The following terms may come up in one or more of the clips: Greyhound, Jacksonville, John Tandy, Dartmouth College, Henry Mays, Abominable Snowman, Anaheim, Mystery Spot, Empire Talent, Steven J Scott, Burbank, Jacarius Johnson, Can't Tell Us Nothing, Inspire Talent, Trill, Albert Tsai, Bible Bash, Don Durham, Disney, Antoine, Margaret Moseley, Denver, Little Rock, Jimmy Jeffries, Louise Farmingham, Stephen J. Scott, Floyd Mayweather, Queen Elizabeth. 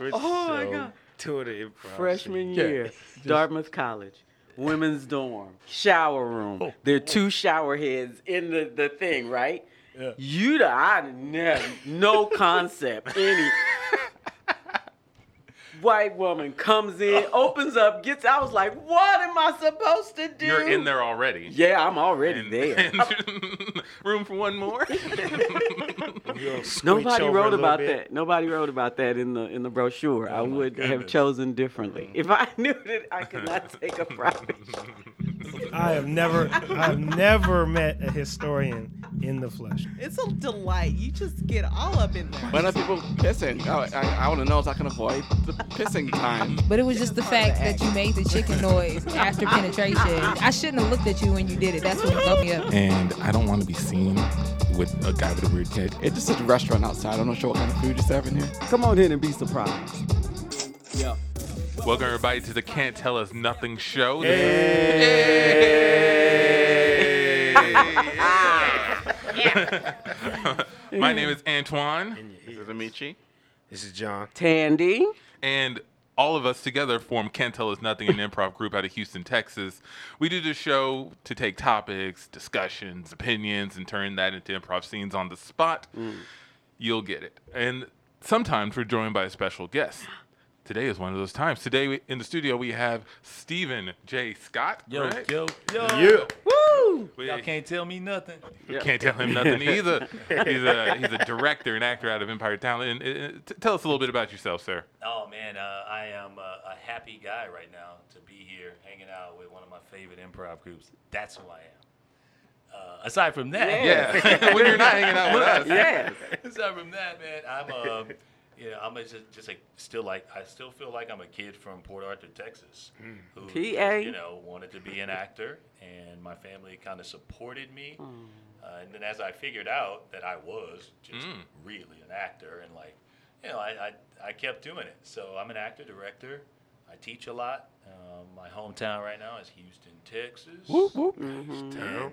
Oh my God. Tony Improv. Freshman year, Dartmouth College. Women's dorm, shower room. Oh, there are two shower heads in the thing, right? Yeah. No concept. Any white woman comes in, opens up, gets. I was like, what am I supposed to do? You're in there already. Yeah, I'm already there. Room for one more. Nobody wrote about that. Nobody wrote about that in the brochure. Oh, I would have chosen differently if I knew that I could not take a private shot. I've never met a historian in the flesh. It's a delight. You just get all up in there. But other people pissing. I want to know if I can avoid the pissing time. But it was just the fact that you made the chicken noise after penetration. I shouldn't have looked at you when you did it. That's what fucked me up. And I don't want to be seen with a guy with a weird head. It's just a restaurant outside. I'm not sure what kind of food is serving here. Come on in and be surprised. Yeah. Welcome everybody to the Can't Tell Us Nothing show. Hey. Yeah. My name is Antoine. This is Amici. This is John Tandy. And all of us together form Can't Tell Us Nothing, an improv group out of Houston, Texas. We do this show to take topics, discussions, opinions, and turn that into improv scenes on the spot. Mm. You'll get it. And sometimes we're joined by a special guest. Today is one of those times. Today in the studio we have Stephen J. Scott. Yo, right? Yo. Woo! Y'all can't tell me nothing. You can't tell him nothing either. He's a director and actor out of Empire Talent. And tell us a little bit about yourself, sir. Oh man, I am a happy guy right now to be here, hanging out with one of my favorite improv groups. That's who I am. Aside from that, yeah. When you're not hanging out with us, yeah. Aside from that, man, I still feel like I'm a kid from Port Arthur, Texas, who wanted to be an actor, and my family kind of supported me. And then as I figured out that I was just really an actor, and I kept doing it. So I'm an actor, director. I teach a lot. My hometown right now is Houston, Texas. Whoop, whoop. Mm-hmm. And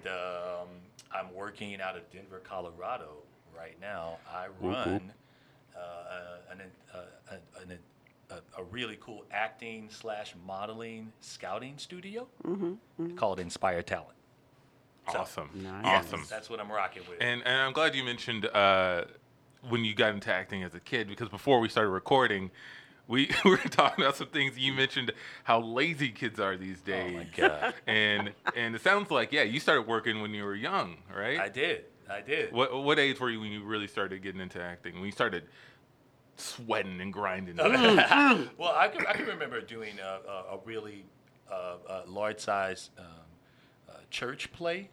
I'm working out of Denver, Colorado right now. I run. Whoop, whoop. A really cool acting/modeling scouting studio called Inspire Talent. Awesome. Nice. Awesome. That's what I'm rocking with. And I'm glad you mentioned when you got into acting as a kid, because before we started recording, we were talking about some things. You mentioned how lazy kids are these days. Oh, my God. and it sounds like, you started working when you were young, right? I did. What age were you when you really started getting into acting? When you started sweating and grinding? Well, I can remember doing a really large-size church play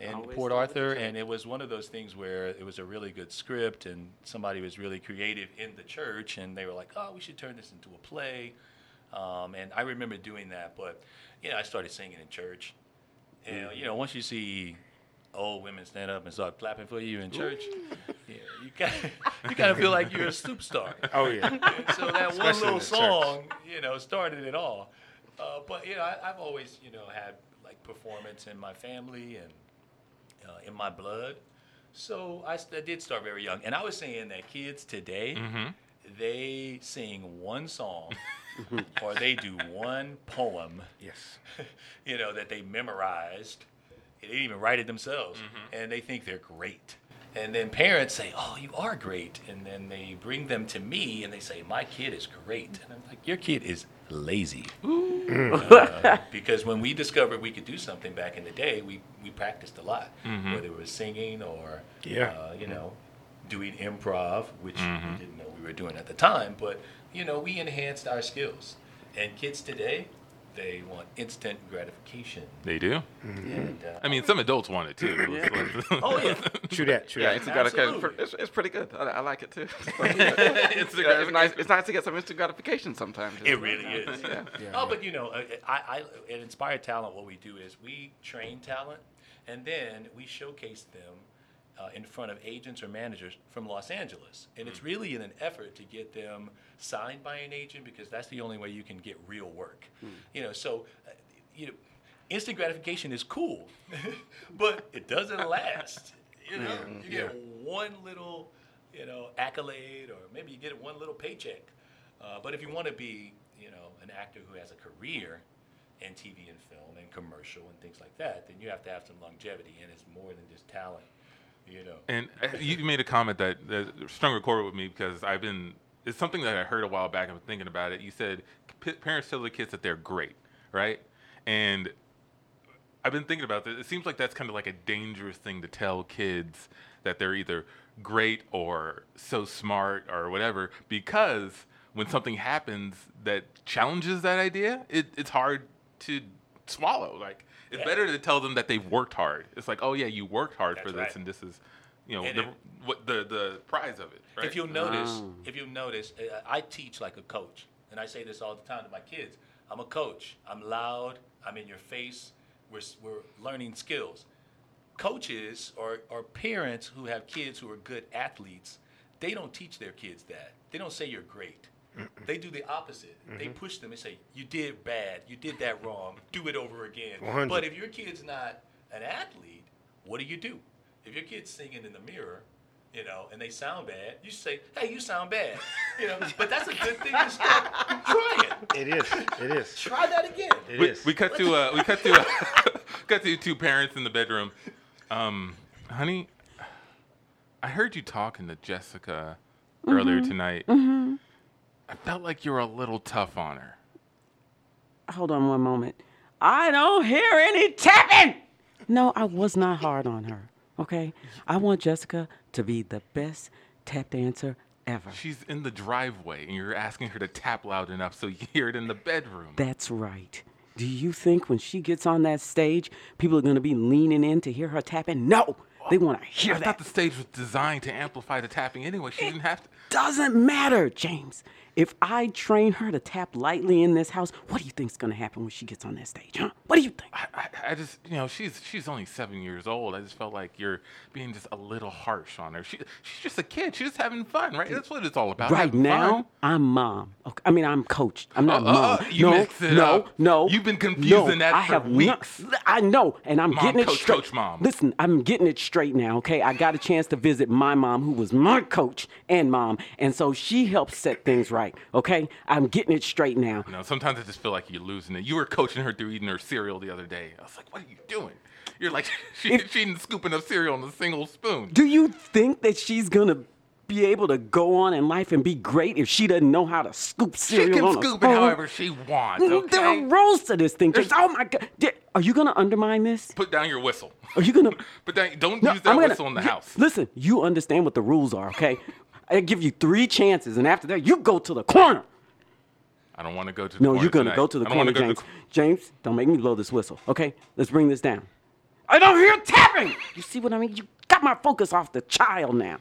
in Port Arthur, and it was one of those things where it was a really good script, and somebody was really creative in the church, and they were like, oh, we should turn this into a play. And I remember doing that, but, I started singing in church. And, once you see old women stand up and start clapping for you in church, you kind of feel like you're a superstar. Oh, yeah. And so that especially one little song, started it all. But, I've always, had, performance in my family and in my blood. So I did start very young. And I was saying that kids today, they sing one song or they do one poem, that they memorized. They didn't even write it themselves, and they think they're great. And then parents say, oh, you are great. And then they bring them to me, and they say, my kid is great. And I'm like, your kid is lazy. Because when we discovered we could do something back in the day, we practiced a lot, whether it was singing or, doing improv, which we didn't know we were doing at the time. But, we enhanced our skills. And kids today, they want instant gratification. They do. Mm-hmm. And, some adults want it too. Oh yeah, true that. Instant gratification. It's pretty good. I like it too. It's nice to get some instant gratification sometimes. It really is. Yeah. Yeah. Oh, but I at Inspire Talent, what we do is we train talent, and then we showcase them in front of agents or managers from Los Angeles, and it's really in an effort to get them signed by an agent, because that's the only way you can get real work. Instant gratification is cool, but it doesn't last. You get one little accolade, or maybe you get one little paycheck, But if you want to be, you know, an actor who has a career in TV and film and commercial and things like that, then you have to have some longevity, and it's more than just talent, you know. And you made a comment that strung a chord with me because I've been – it's something that I heard a while back and I'm thinking about it. You said parents tell their kids that they're great, right? And I've been thinking about this. It seems like that's kind of like a dangerous thing to tell kids that they're either great or so smart or whatever, because when something happens that challenges that idea, it's hard to swallow. Like, it's better to tell them that they've worked hard. It's like, oh yeah, you worked hard for this, and this is, you know, the prize of it. Right? If you'll notice, I teach like a coach, and I say this all the time to my kids. I'm a coach. I'm loud. I'm in your face. We're learning skills. Coaches or parents who have kids who are good athletes, they don't teach their kids that. They don't say you're great. They do the opposite. Mm-hmm. They push them and say, you did bad. You did that wrong. Do it over again. 100. But if your kid's not an athlete, what do? If your kid's singing in the mirror, you know, and they sound bad, you say, hey, you sound bad. You know, but that's a good thing to start trying. It is. Try that again. We cut to two parents in the bedroom. Honey, I heard you talking to Jessica earlier tonight. Mm-hmm. I felt like you were a little tough on her. Hold on one moment. I don't hear any tapping. No, I was not hard on her, okay? I want Jessica to be the best tap dancer ever. She's in the driveway, and you're asking her to tap loud enough so you hear it in the bedroom. That's right. Do you think when she gets on that stage, people are going to be leaning in to hear her tapping? No! They want to hear that. I thought the stage was designed to amplify the tapping anyway. She didn't have to. Doesn't matter, James. If I train her to tap lightly in this house, what do you think's going to happen when she gets on that stage, huh? What do you think? I just, you know, she's only 7 years old. I just felt like you're being just a little harsh on her. She's just a kid. She's just having fun, right? That's what it's all about. Right now, fun. I'm mom. Okay. I mean, I'm coach. I'm not mom. You mix it up. You've been confusing that for weeks. I know, and I'm getting it straight. Coach, mom. Listen, I'm getting it straight now, okay? I got a chance to visit my mom, who was my coach and mom, and so she helped set things right. Okay, I'm getting it straight now. No, sometimes I just feel like you're losing it. You were coaching her through eating her cereal the other day. I was like, what are you doing? You're like, she's scooping up cereal on a single spoon. Do you think that she's going to be able to go on in life and be great if she doesn't know how to scoop cereal on a spoon? She can scoop it however she wants, okay? There are rules to this thing. Oh, my God. Are you going to undermine this? Put down your whistle. Are you going to? Don't use that whistle in the house. Listen, you understand what the rules are, okay? I give you 3 chances, and after that, you go to the corner. I don't want to go to the corner. No, you're going to go to the corner, James. James, don't make me blow this whistle, okay? Let's bring this down. I don't hear tapping! You see what I mean? You got my focus off the child now.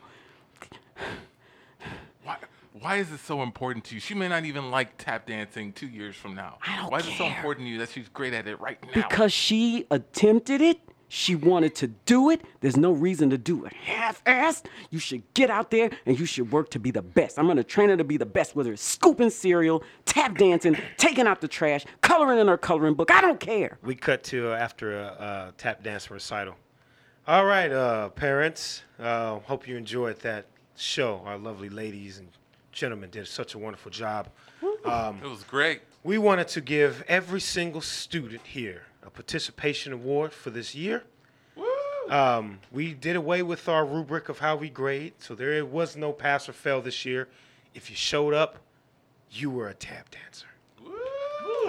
Why is it so important to you? She may not even like tap dancing 2 years from now. I don't care. Why is it so important to you that she's great at it right now? Because she attempted it. She wanted to do it. There's no reason to do it half-assed. You should get out there and you should work to be the best. I'm going to train her to be the best, whether it's scooping cereal, tap dancing, taking out the trash, coloring in her coloring book. I don't care. We cut to after a tap dance recital. All right, parents, hope you enjoyed that show. Our lovely ladies and gentlemen did such a wonderful job. It was great. We wanted to give every single student here a participation award for this year. Woo! We did away with our rubric of how we grade, so there was no pass or fail this year. If you showed up, you were a tap dancer. Woo!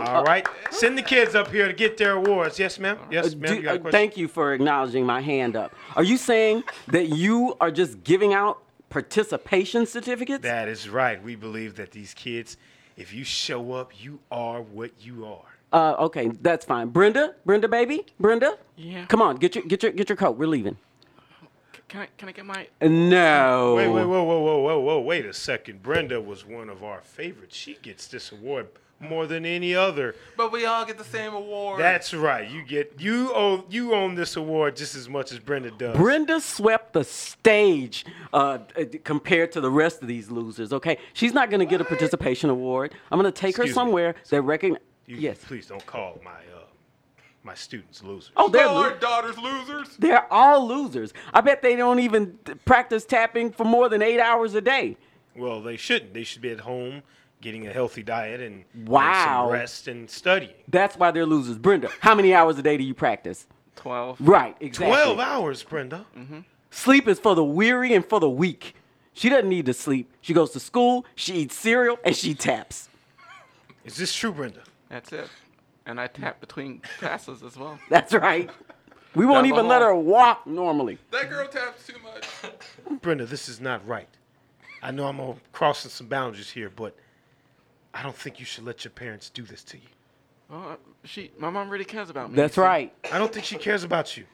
All right. Send the kids up here to get their awards. Yes, ma'am? Yes, ma'am. You got a question? Thank you for acknowledging my hand up. Are you saying that you are just giving out participation certificates? That is right. We believe that these kids, if you show up, you are what you are. Okay, that's fine. Brenda, baby? Yeah. Come on, get your coat. We're leaving. Can I get my... No. Wait, wait a second. Brenda was one of our favorites. She gets this award more than any other. But we all get the same award. That's right. You own this award just as much as Brenda does. Brenda swept the stage compared to the rest of these losers, okay? She's not going to get a participation award. I'm going to take her somewhere that recognizes... Yes. Please don't call my students losers. Oh, they're our daughters losers. They're all losers. I bet they don't even practice tapping for more than 8 hours a day. Well, they shouldn't. They should be at home getting a healthy diet and some rest and studying. That's why they're losers. Brenda, how many hours a day do you practice? 12. Right, exactly. 12 hours, Brenda. Mm-hmm. Sleep is for the weary and for the weak. She doesn't need to sleep. She goes to school, she eats cereal, and she taps. Is this true, Brenda? That's it. And I tap between classes as well. That's right. We won't even let her walk normally. That girl taps too much. Brenda, this is not right. I know I'm crossing some boundaries here, but I don't think you should let your parents do this to you. Well, my mom really cares about me. That's right. I don't think she cares about you.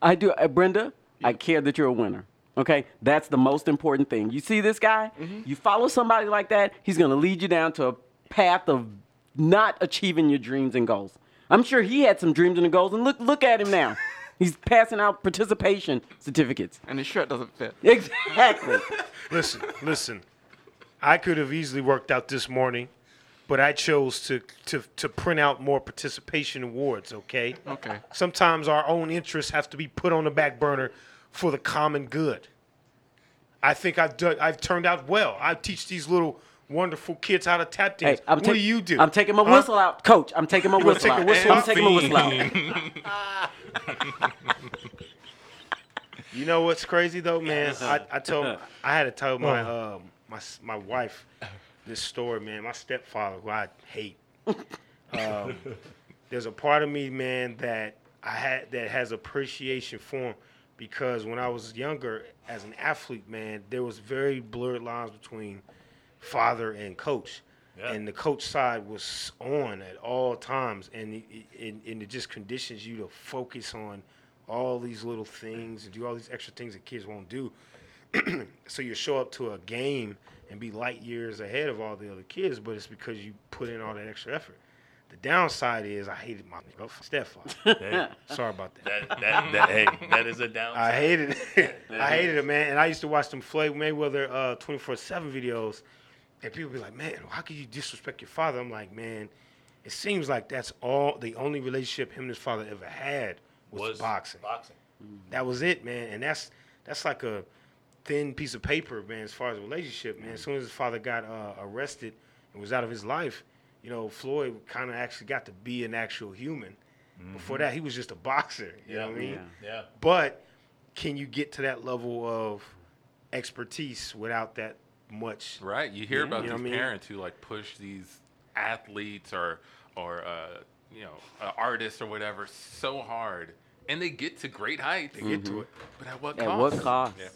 I do. Brenda, yeah. I care that you're a winner. Okay? That's the most important thing. You see this guy? Mm-hmm. You follow somebody like that, he's going to lead you down to a path of not achieving your dreams and goals. I'm sure he had some dreams and goals, and look at him now. He's passing out participation certificates. And his shirt doesn't fit. Exactly. Listen. I could have easily worked out this morning, but I chose to print out more participation awards, okay? Okay. Sometimes our own interests have to be put on the back burner for the common good. I think I've turned out well. I teach these little wonderful kids how to tap dance. Hey, what do you do? I'm taking my whistle out. Coach, I'm taking my whistle out. I'm taking my whistle out. You know what's crazy, though, man? I had to tell my wife this story, man. My stepfather, who I hate. There's a part of me, man, that has appreciation for him, because when I was younger, as an athlete, man, there was very blurred lines between father and coach, and the coach side was on at all times, and it just conditions you to focus on all these little things and do all these extra things that kids won't do. So you show up to a game and be light years ahead of all the other kids, but it's because you put in all that extra effort. The downside is I hated my stepfather. Hey. Sorry about that. That is a downside. I hated it. I hated it, man. And I used to watch them Floyd Mayweather 24/7 videos. And people be like, man, how could you disrespect your father? I'm like, man, it seems like that's the only relationship him and his father ever had was boxing. Mm-hmm. That was it, man. And that's like a thin piece of paper, man, as far as a relationship, man. Mm-hmm. As soon as his father got arrested and was out of his life, you know, Floyd kind of actually got to be an actual human. Mm-hmm. Before that, he was just a boxer. You know what I mean? Yeah. But can you get to that level of expertise without that much? Right. You hear about these parents who like push these athletes or artists or whatever so hard, and they get to great heights. They get to it, but at what cost? Yeah.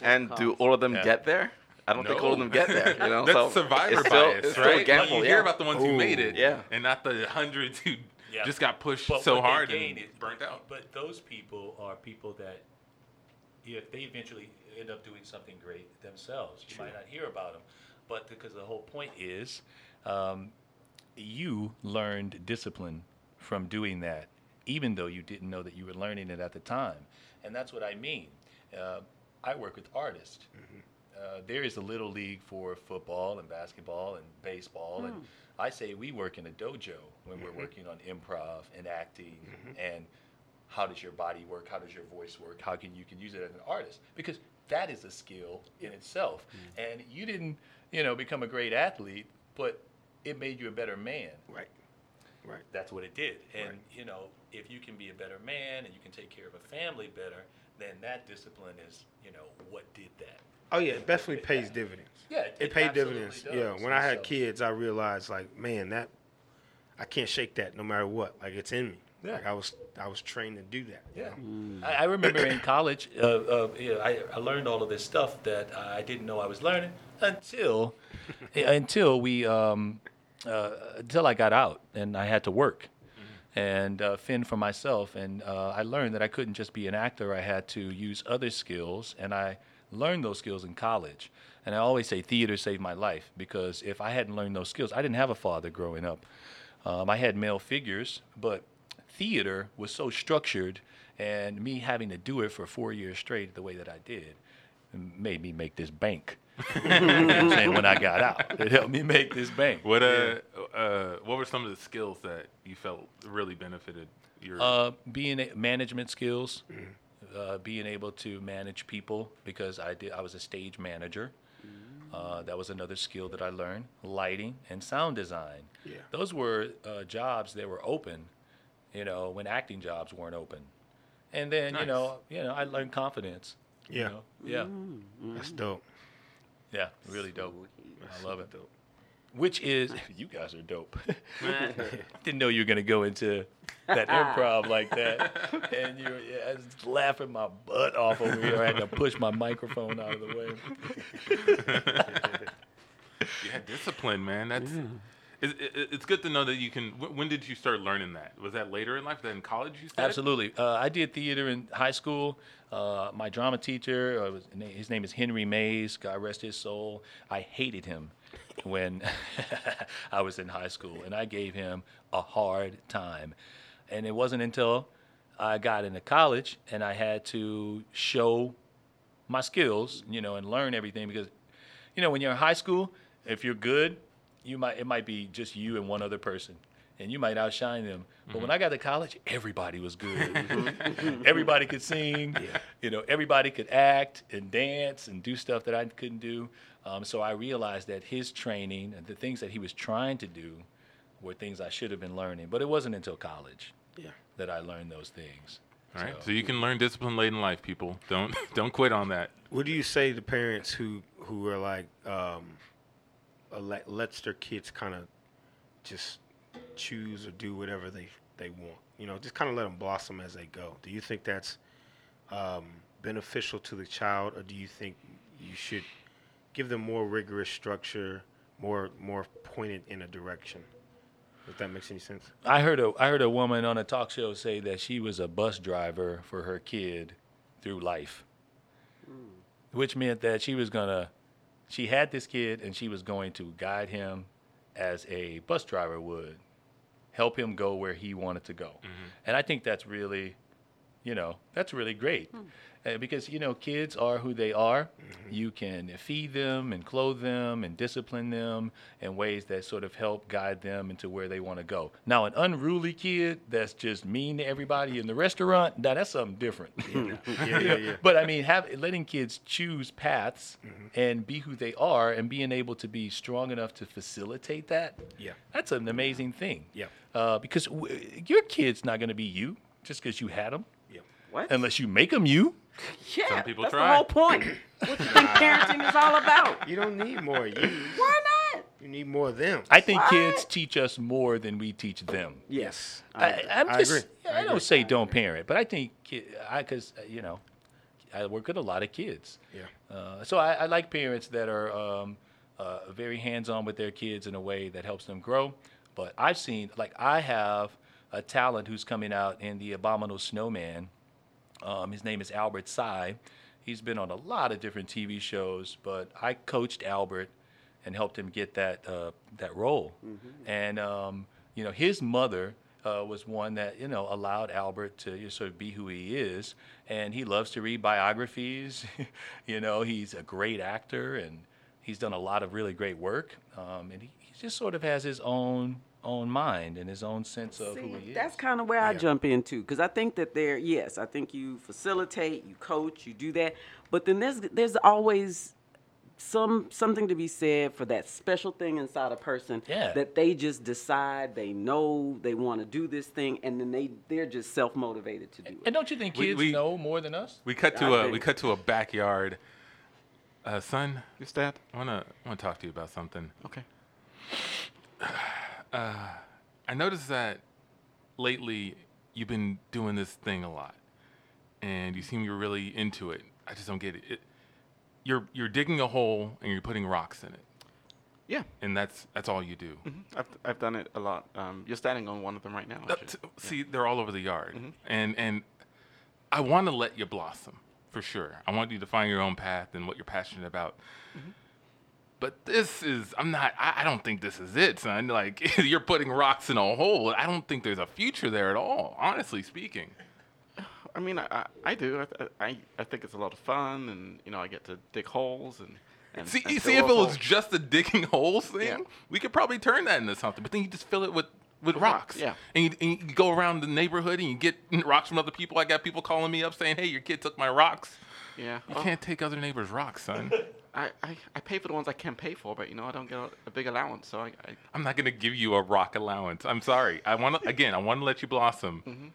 And do all of them get there? I don't think all of them get there. You know, that's survivor bias, right? Gamble, you hear about the ones who made it, and not the hundreds who just got pushed so hard and burnt out. But those people are people that, if they eventually end up doing something great themselves, you might not hear about them. But because the whole point is, you learned discipline from doing that, even though you didn't know that you were learning it at the time. And that's what I mean. I work with artists. Mm-hmm. There is a little league for football and basketball and baseball, and I say we work in a dojo when we're working on improv and acting, and how does your body work, how does your voice work, how can you use it as an artist, because that is a skill in itself. And you didn't, become a great athlete, but it made you a better man. Right. That's what it did. And if you can be a better man and you can take care of a family better, then that discipline is, what did that. Oh, yeah, it definitely pays dividends. Yeah, it paid dividends. Does. Yeah, when I had kids, I realized, I can't shake that no matter what. It's in me. Yeah. I was trained to do that. Yeah. I remember in college, I learned all of this stuff that I didn't know I was learning until I got out and I had to work and fend for myself. And I learned that I couldn't just be an actor. I had to use other skills, and I learned those skills in college. And I always say theater saved my life, because if I hadn't learned those skills, I didn't have a father growing up. I had male figures, but theater was so structured, and me having to do it for 4 years straight the way that I did made me make this bank. And when I got out, it helped me make this bank. What were some of the skills that you felt really benefited your management skills? Being able to manage people, because I was a stage manager. That was another skill that I learned. Lighting and sound design. Yeah. Those were jobs that were open, you know, when acting jobs weren't open. And then, nice. you know, I learned confidence. Yeah. You know? Yeah. That's dope. Yeah, really dope. I love it. Dope. Which is, you guys are dope. Didn't know you were going to go into that improv like that. And you were I was laughing my butt off over here. I had to push my microphone out of the way. Yeah, discipline, man. That's it's good to know that you can. When did you start learning that? Was that later in life? Was that in college you said? Absolutely. I did theater in high school. My drama teacher, his name is Henry Mays. God rest his soul. I hated him when I was in high school, and I gave him a hard time. And it wasn't until I got into college and I had to show my skills, you know, and learn everything, because, you know, when you're in high school, if you're good, it might be just you and one other person, and you might outshine them. But when I got to college, everybody was good. Everybody could sing, you know, everybody could act and dance and do stuff that I couldn't do. So I realized that his training and the things that he was trying to do were things I should have been learning. But it wasn't until college that I learned those things. All right. So you can learn discipline late in life, people. Don't quit on that. What do you say to parents who are like, lets their kids kind of just choose or do whatever they want, you know, just kind of let them blossom as they go? Do you think that's beneficial to the child, or do you think you should give them more rigorous structure, more pointed in a direction, if that makes any sense? I heard a woman on a talk show say that she was a bus driver for her kid through life, which meant that she had this kid and she was going to guide him as a bus driver would, help him go where he wanted to go. And I think that's really, you know, that's really great. Because, you know, kids are who they are. You can feed them and clothe them and discipline them in ways that sort of help guide them into where they want to go. Now, an unruly kid that's just mean to everybody in the restaurant, now that's something different. But, I mean, letting kids choose paths and be who they are, and being able to be strong enough to facilitate that, that's an amazing thing. Because your kid's not going to be you just because you had them. What? Unless you make them you. Yeah, some people try. The whole point. What do you think parenting is all about? You don't need more you. Why not? You need more them. I think kids teach us more than we teach them. Yes. I agree. I don't say don't parent, but I think, because, you know, I work with a lot of kids. Yeah. So I like parents that are very hands-on with their kids in a way that helps them grow. But I've seen, like, I have a talent who's coming out in the Abominable Snowman. His name is Albert Tsai. He's been on a lot of different TV shows, but I coached Albert and helped him get that role. And, you know, his mother was one that, you know, allowed Albert to sort of be who he is. And he loves to read biographies. You know, he's a great actor, and he's done a lot of really great work. And he just sort of has his own mind and his own sense of who he is. That's kind of where I jump into, because I think that I think you facilitate, you coach, you do that, but then there's always something to be said for that special thing inside a person that they just decide they know they want to do this thing, and then they're just self-motivated to do it. And don't you think kids know more than us? We cut to a backyard. Son, just that I want to talk to you about something. Okay. I noticed that lately you've been doing this thing a lot, and you seem you're really into it. I just don't get it. You're digging a hole and you're putting rocks in it. Yeah. And that's all you do. I've done it a lot. You're standing on one of them right now. See, they're all over the yard, and I want to let you blossom for sure. I want you to find your own path and what you're passionate about. But this is, I don't think this is it, son. Like, you're putting rocks in a hole. I don't think there's a future there at all, honestly speaking. I mean, I do. I think it's a lot of fun, and, you know, I get to dig holes. And see if it was just the digging holes thing, we could probably turn that into something. But then you just fill it with with rocks. Yeah. And you go around the neighborhood and you get rocks from other people. I got people calling me up saying, hey, your kid took my rocks. Yeah. You can't take other neighbors' rocks, son. I pay for the ones I can pay for, but, you know, I don't get a big allowance. So I'm not going to give you a rock allowance. I'm sorry. I want to let you blossom. Mm-hmm.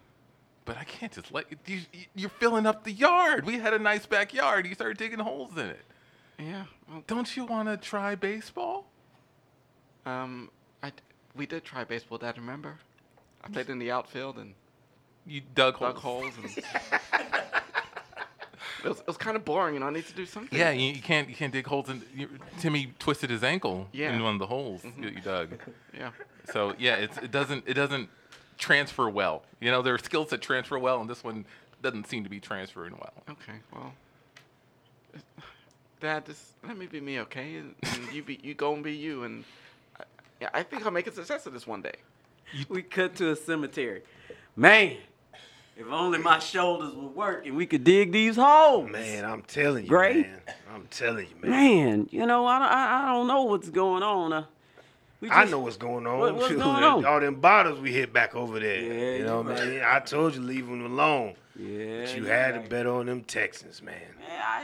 But I can't just let you. You're filling up the yard. We had a nice backyard. You started digging holes in it. Yeah. Well, don't you want to try baseball? We did try baseball, Dad, remember? I played in the outfield and... You dug holes. And it was kind of boring, and I need to do something. Yeah, you can't dig holes. Timmy twisted his ankle in one of the holes that you dug. Yeah. So, yeah, it doesn't transfer well. You know, there are skills that transfer well, and this one doesn't seem to be transferring well. Okay, well... Dad, just let me be me, okay? And you go and be you, and... I think I'll make a success of this one day. We cut to a cemetery. Man, if only my shoulders would work and we could dig these holes. Man, I'm telling you, man. I'm telling you, man. Man, you know, I don't know what's going on. I know what's going on. What's going on? All them bottles we hit back over there. Yeah, you know what I mean? I told you, leave them alone. Yeah. But you had to bet on them Texans, man. Man, I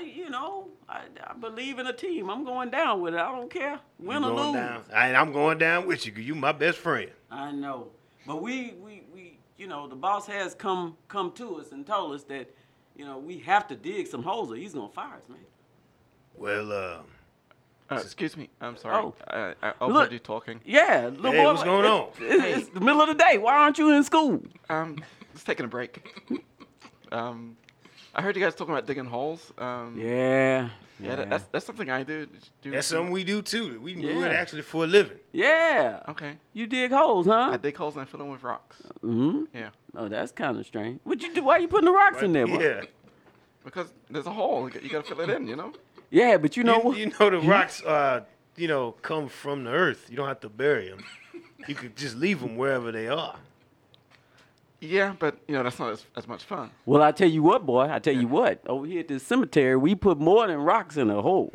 believe in a team. I'm going down with it. I don't care. Win or lose. I'm going down with you. You my best friend. I know. But we you know, the boss has come to us and told us that, you know, we have to dig some holes or he's going to fire us, man. Well, excuse me. I'm sorry. Oh. I overheard you talking. Yeah. Little boy, what's going on? It's the middle of the day. Why aren't you in school? Just taking a break. I heard you guys talking about digging holes. Yeah. That's something I do. That's something we do too. We do it actually for a living. Yeah. Okay. You dig holes, huh? I dig holes and I fill them with rocks. Mm-hmm. Yeah. Oh, that's kind of strange. What you do? Why are you putting the rocks in there? Boy? Yeah. Because there's a hole. You gotta fill it in. You know. Yeah, but you know what? You know the rocks, you know, come from the earth. You don't have to bury them. You could just leave them wherever they are. Yeah, but, you know, that's not as much fun. Well, I tell you what, boy. I tell you what. Over here at this cemetery, we put more than rocks in a hole.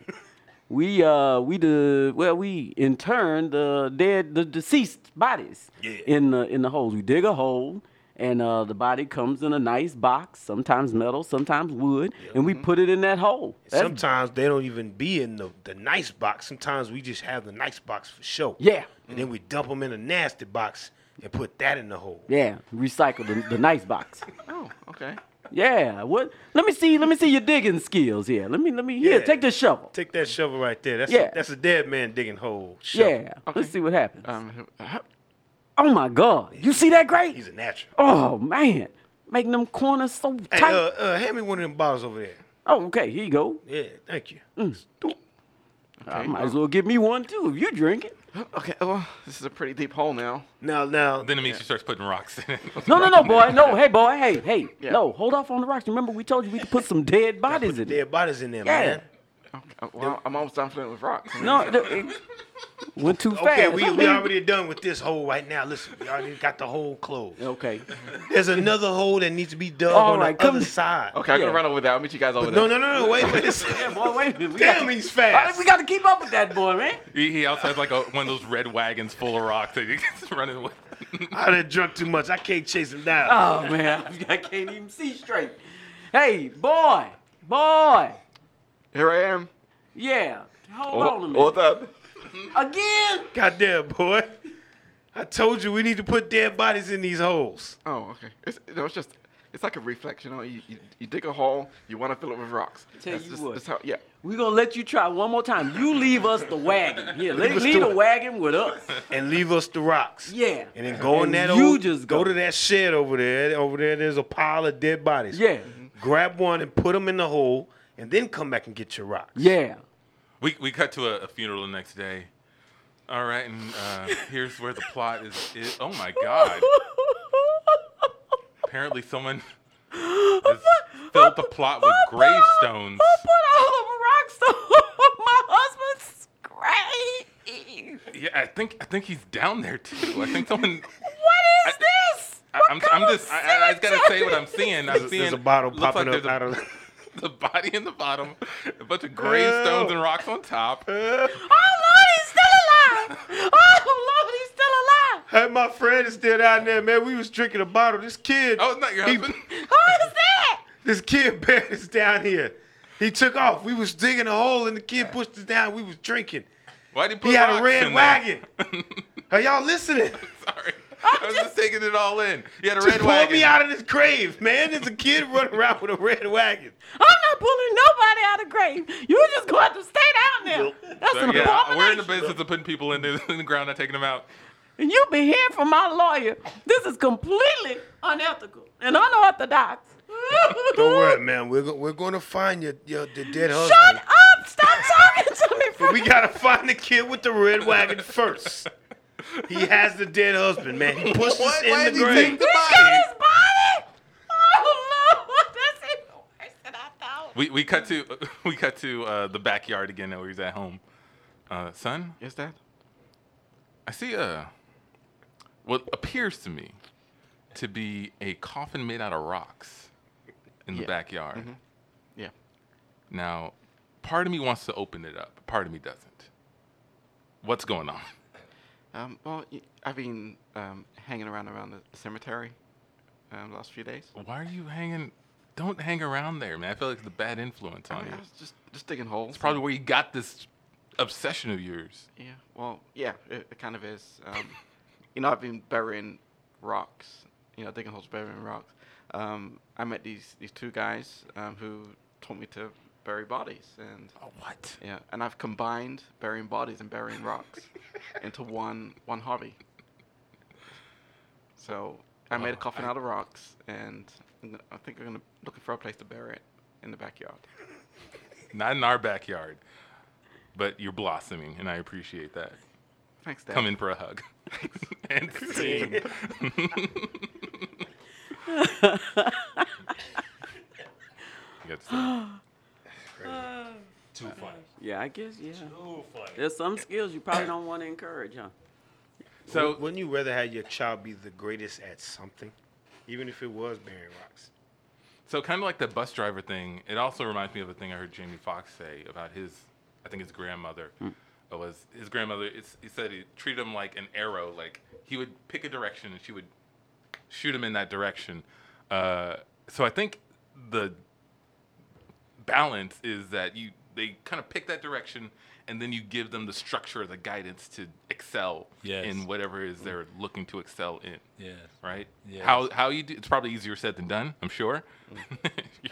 We interned the deceased bodies in the holes. We dig a hole. And the body comes in a nice box, sometimes metal, sometimes wood, and we put it in that hole. Sometimes they don't even be in the nice box. Sometimes we just have the nice box for show. Yeah. And then we dump them in a nasty box and put that in the hole. Yeah, recycle the nice box. Oh, okay. Yeah. What? Let me see your digging skills here. Let me here. Take this shovel. Take that shovel right there. That's a dead man digging hole shovel. Yeah. Okay. Let's see what happens. Oh, my God. You see that, Gray? He's a natural. Oh, man. Making them corners so tight. Hey, hand me one of them bottles over there. Oh, okay. Here you go. Yeah, thank you. Okay. I might as well give me one, too, if you drink it. Okay, well, this is a pretty deep hole now. No. Then it means you start putting rocks in it. No, boy. No, hey, boy. Hey. Yeah. No, hold off on the rocks. Remember, we told you we could put some dead bodies in there. Dead bodies in there, man. Okay. Well, I'm almost done playing with rocks. No, went too fast. Okay, we already done with this hole right now. Listen, we already got the hole closed. Okay. There's another hole that needs to be dug on the other side. Okay, I'm gonna run over there. I'll meet you guys over there. No, wait. Yeah, boy, wait a minute. Damn, he's fast. We got to keep up with that boy, man. He also has like one of those red wagons full of rocks that he gets running with. I done drunk too much. I can't chase him down. Oh man, I can't even see straight. Hey, boy. Here I am. Yeah. Hold on a minute. What's up? Again? Goddamn, boy. I told you we need to put dead bodies in these holes. Oh, okay. It's like a reflex, you know. You dig a hole, you want to fill it with rocks. That's how. We're going to let you try one more time. You leave us the wagon. Yeah, leave the wagon with us. And leave us the rocks. Yeah. And then go in that hole. Go to that shed over there. Over there, there's a pile of dead bodies. Yeah. Grab one and put them in the hole. And then come back and get your rocks. Yeah. We cut to a funeral the next day. All right, and here's where the plot is. Oh, my God. Apparently someone has filled the plot with gravestones. Who put all of rocks on my husband's grave? Yeah, I think he's down there, too. I think someone... What is this? I just got to say what I'm seeing. There's a bottle popping up out of... The body in the bottom, a bunch of gravestones and rocks on top. Oh, Lord, he's still alive! Hey, my friend is still down there, man. We was drinking a bottle. This kid. Oh, it's not your husband. Who is that? This kid, man, is down here. He took off. We was digging a hole, and the kid pushed us down. We was drinking. Why'd he put He had a red wagon. Are y'all listening? Sorry. I was just taking it all in. He had a red wagon. Pull me out of this grave, man. There's a kid running around with a red wagon. I'm not pulling nobody out of the grave. You just going to have to stay down there. That's an abomination. We're in the business of putting people in the ground, not taking them out. And you've been hearing from my lawyer. This is completely unethical and unorthodox. Don't worry, man. We're going to find your dead husband. Shut up! Stop talking to me. But we got to find the kid with the red wagon first. He has the dead husband, man. He pushed us in the grave. He's got his body. Oh no, that's even worse than I thought. We cut to the backyard again. Where he's at home. Son, yes, Dad. I see what appears to me to be a coffin made out of rocks in the backyard. Mm-hmm. Yeah. Now, part of me wants to open it up, but part of me doesn't. What's going on? Well, I've been hanging around the cemetery the last few days. Why are you hanging? Don't hang around there, man. I feel like it's a bad influence on you. I was just digging holes. It's probably where you got this obsession of yours. Yeah, well, yeah, it kind of is. I've been burying rocks. Digging holes, burying rocks. I met these two guys who taught me to bury bodies and what? Yeah, and I've combined burying bodies and burying rocks into one hobby. So I made a coffin out of rocks, and I think we're looking for a place to bury it in the backyard. Not in our backyard, but you're blossoming, and I appreciate that. Thanks, Dad. Come in for a hug. And sing. Good stuff. Too funny. Yeah, I guess, yeah. Too funny. There's some skills you probably don't want to encourage, huh? So, wouldn't you rather have your child be the greatest at something, even if it was burying rocks? So, kind of like the bus driver thing, it also reminds me of a thing I heard Jamie Foxx say about his grandmother. It was his grandmother. He said he treated him like an arrow. Like, he would pick a direction, and she would shoot him in that direction. So I think the balance is that they kind of pick that direction, and then you give them the structure, the guidance to excel in whatever it is they're looking to excel in. Yeah. Right? Yes. How you do, it's probably easier said than done, I'm sure.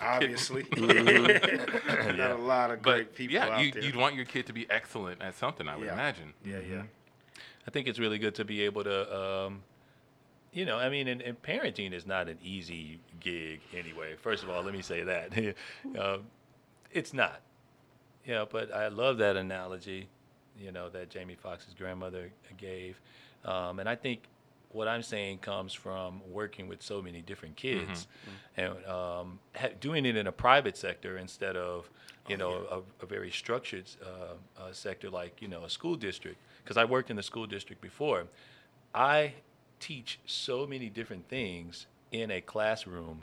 Obviously. Not a lot of great people out there. You'd want your kid to be excellent at something, I would imagine. Yeah, yeah. Mm-hmm. I think it's really good to be able to, and parenting is not an easy gig anyway. First of all, let me say that. It's not. Yeah, but I love that analogy, that Jamie Foxx's grandmother gave. And I think what I'm saying comes from working with so many different kids and doing it in a private sector instead of, a very structured sector like, a school district. Because I worked in the school district before. I teach so many different things in a classroom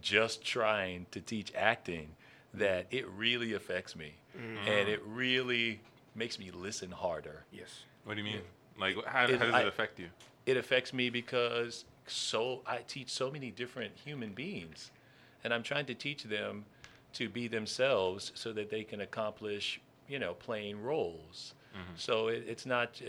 just trying to teach acting that it really affects me. Mm-hmm. And it really makes me listen harder. Yes. What do you mean? Like, how does it affect you? It affects me because I teach so many different human beings, and I'm trying to teach them to be themselves so that they can accomplish, playing roles. Mm-hmm. So it's not,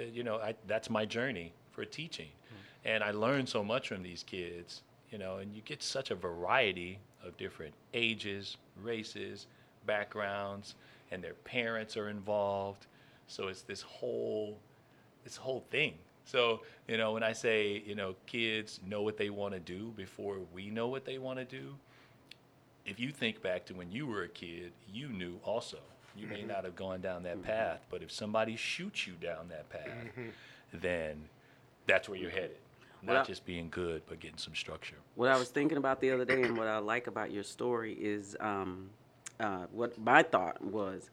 that's my journey for teaching. Mm-hmm. And I learn so much from these kids, and you get such a variety of different ages, races, backgrounds, and their parents are involved. So it's this whole thing. So, when I say, kids know what they want to do before we know what they want to do, if you think back to when you were a kid, you knew also. You may not have gone down that path, but if somebody shoots you down that path, then that's where you're headed. Not just being good, but getting some structure. What I was thinking about the other day, and what I like about your story is what my thought was: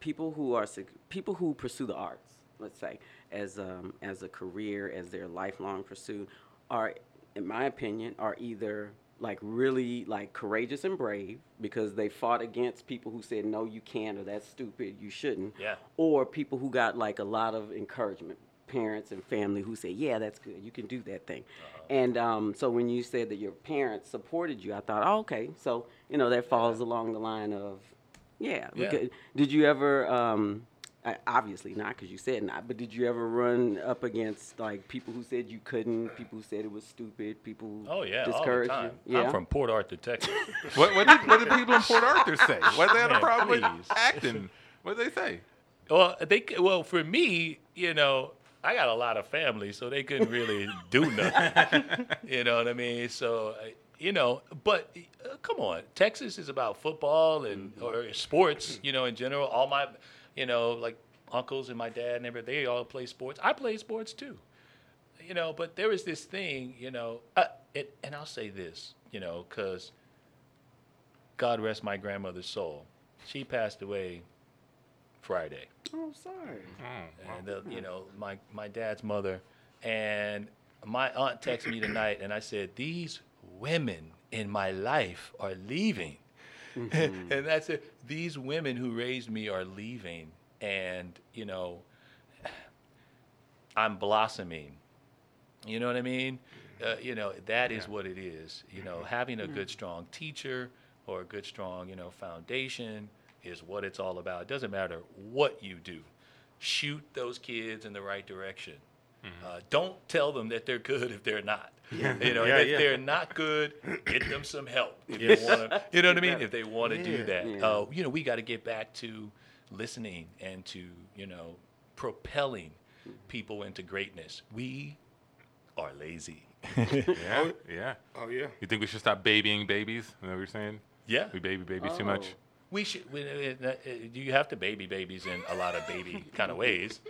people who pursue the arts, let's say, as a career, as their lifelong pursuit, are, in my opinion, are either like really like courageous and brave because they fought against people who said no, you can't, or that's stupid, you shouldn't, or people who got like a lot of encouragement. parents and family who said, yeah, that's good. You can do that thing. Uh-huh. And so when you said that your parents supported you, I thought, oh, okay. So, you know, that falls along the line of, Because, did you ever, obviously not because you said not, but did you ever run up against, like, people who said you couldn't, people who said it was stupid, people who discouraged all the time. You? Yeah. I'm from Port Arthur, Texas. What did people in Port Arthur say? What they had a problem with acting? What did they say? Well, for me, you know, I got a lot of family, so they couldn't really do nothing. You know what I mean? So, you know, but come on, Texas is about football and or sports, you know, in general. All my, you know, like uncles and my dad and everybody, they all play sports. I play sports too, you know. But there is this thing, you know, and I'll say this, you know, because God rest my grandmother's soul. She passed away Friday. Oh, I'm sorry. And you know, my dad's mother, and my aunt texted me tonight, and I said, these women in my life are leaving. Mm-hmm. And that's it. These women who raised me are leaving. And, you know, I'm blossoming. You know what I mean? You know, that is what it is. You know, having a good, strong teacher or a good, strong, you know, foundation is what it's all about. It doesn't matter what you do. Shoot those kids in the right direction. Mm-hmm. Don't tell them that they're good if they're not. Yeah. You know, if they're not good, get them some help. If they wanna, you know what I mean? If they want to do that. Yeah. You know, we got to get back to listening and to, you know, propelling people into greatness. We are lazy. You think we should stop babying babies? Is that what you're saying? Yeah. We baby babies too much? We should. You have to baby babies in a lot of baby kind of ways,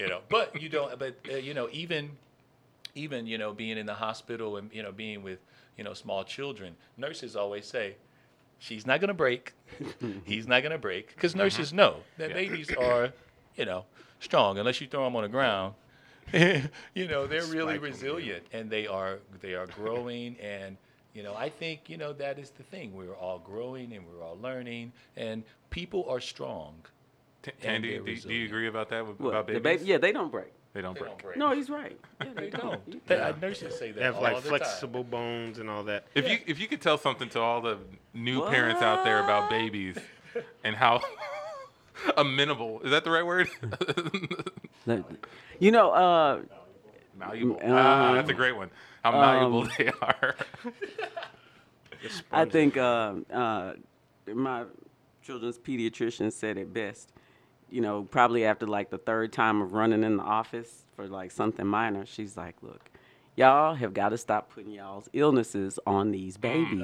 you know. But you don't. But you know, even you know, being in the hospital and you know, being with you know, small children, nurses always say, "She's not gonna break. He's not gonna break," because nurses know that babies are, you know, strong unless you throw them on the ground. You know, they're really resilient and they are growing and. You know, I think, you know, that is the thing. We're all growing and we're all learning, and people are strong. Tandy, do you agree about that? About babies? They don't break. They don't break. No, he's right. Yeah, they don't. Nurses say that. They have all like the flexible time. Bones and all that. If you could tell something to all the new parents out there about babies and how amenable, is that the right word? You know, malleable. That's a great one. How malleable they are. I think my children's pediatrician said it best. You know, probably after like the third time of running in the office for like something minor, she's like, "Look, y'all have got to stop putting y'all's illnesses on these babies.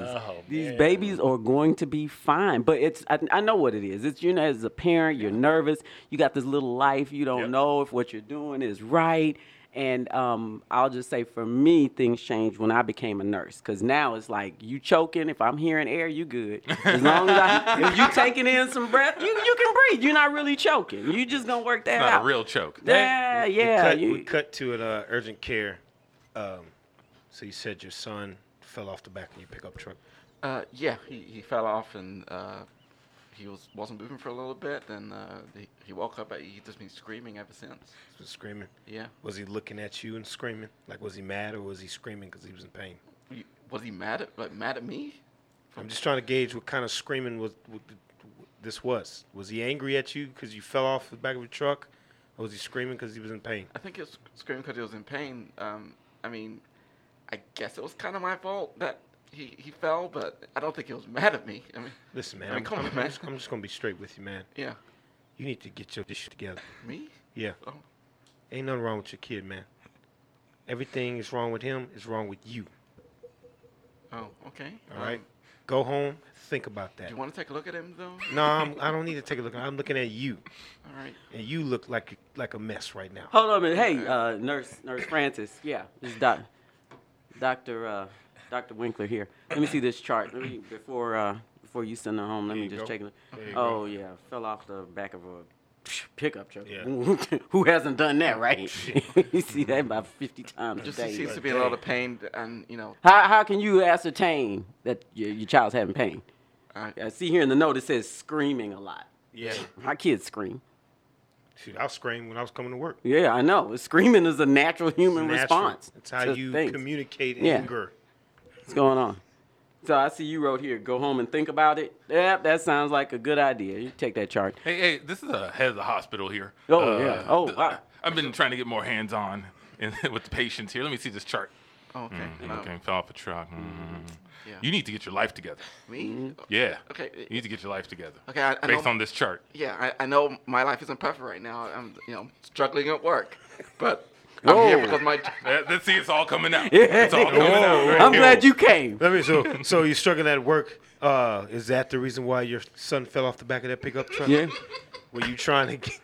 These babies are going to be fine." But it's, I know what it is. It's, you know, as a parent, you're nervous. You got this little life. You don't know if what you're doing is right. And I'll just say, for me, things changed when I became a nurse. Because now it's like, you choking. If I'm hearing air, you good. As long as if you taking in some breath, you can breathe. You're not really choking. You just going to work that out. It's not a real choke. We cut to an urgent care. So you said your son fell off the back of your pickup truck. He fell off and he wasn't moving for a little bit, and he woke up. He's just been screaming ever since. Just screaming? Yeah. Was he looking at you and screaming? Like, was he mad, or was he screaming because he was in pain? Was he mad at me? I'm just trying to gauge what kind of screaming this was. Was he angry at you because you fell off the back of a truck, or was he screaming because he was in pain? I think he was screaming because he was in pain. I mean, I guess it was kind of my fault that he fell, but I don't think he was mad at me. I mean, listen, man, I'm just going to be straight with you, man. Yeah. You need to get your shit together. Me? Yeah. Oh. Ain't nothing wrong with your kid, man. Everything is wrong with him is wrong with you. Oh, okay. All right? Go home. Think about that. Do you want to take a look at him, though? No, I don't need to take a look. I'm looking at you. All right. And you look like a mess right now. Hold on a minute. Hey, Nurse Francis. Yeah, this is Dr. Winkler here. Let me see this chart. Let me, before you send her home, let me just take a look. Oh, yeah. Fell off the back of a pickup truck. Yeah. Who hasn't done that, right? You see that about 50 times a day. It seems to be a lot of pain. And, you know. How can you ascertain that your child's having pain? I see here in the note it says screaming a lot. Yeah. My kids scream. Shoot, I was screaming when I was coming to work. Yeah, I know. Screaming is a natural human response. It's how you communicate anger. What's going on? So I see you wrote here, go home and think about it. Yep, that sounds like a good idea. You take that chart. Hey, this is a head of the hospital here. Oh, yeah. Oh, wow. I've been trying to get more hands-on with the patients here. Let me see this chart. Oh, okay. Wow. Okay, fell off a truck. Mm-hmm. Yeah. You need to get your life together. Me? Yeah. Okay. You need to get your life together. Okay. Based on this chart. Yeah, I know my life isn't perfect right now. I'm, struggling at work, but I'm here because my. Let's see, it's all coming out. It's all coming out. Right? I'm glad you came. So you're struggling at work. Is that the reason why your son fell off the back of that pickup truck? Yeah. Were you trying to get?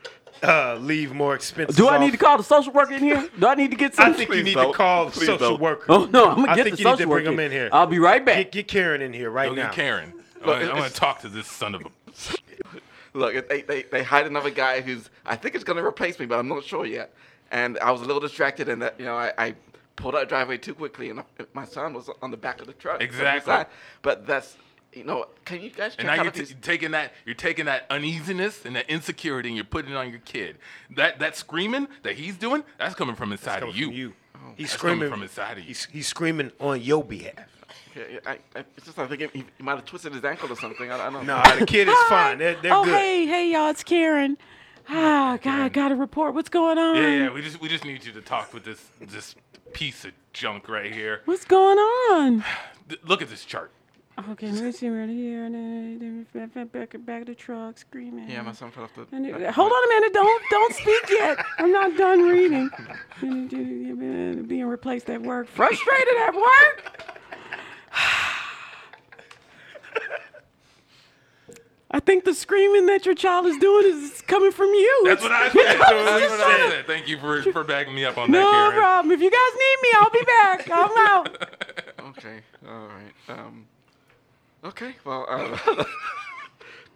Leave more expensive. Do I need to call the social worker in here? Do I need to get some? I think you need to call the social worker. Oh, no, I'm going to get the social worker. I think you need to bring him in here. I'll be right back. Get Karen in here right now. Get Karen. I'm going to talk to this son of a... Look, they hired another guy who's... I think it's going to replace me, but I'm not sure yet. And I was a little distracted and that, I pulled out the driveway too quickly and my son was on the back of the truck. Exactly. But that's... can you guys check out? And now you're taking that uneasiness and that insecurity, and you're putting it on your kid. That screaming that he's doing, that's coming from inside of you. He's screaming from inside of you. He's screaming on your behalf. Yeah, I think he might have twisted his ankle or something. I don't know. No, the kid is fine. They're good. Hey, y'all, it's Karen. Ah, God, I got to report. What's going on? Yeah. We just need you to talk with this piece of junk right here. What's going on? Look at this chart. Okay, let me see right here. Back of the truck, screaming. Yeah, my son fell off the... Hold on a minute. Don't speak yet. I'm not done reading. Being replaced at work. Frustrated at work? I think the screaming that your child is doing is coming from you. That's what I said. Thank you for backing me up on that, Karen. No problem. If you guys need me, I'll be back. I'm out. Okay, all right. Okay, well,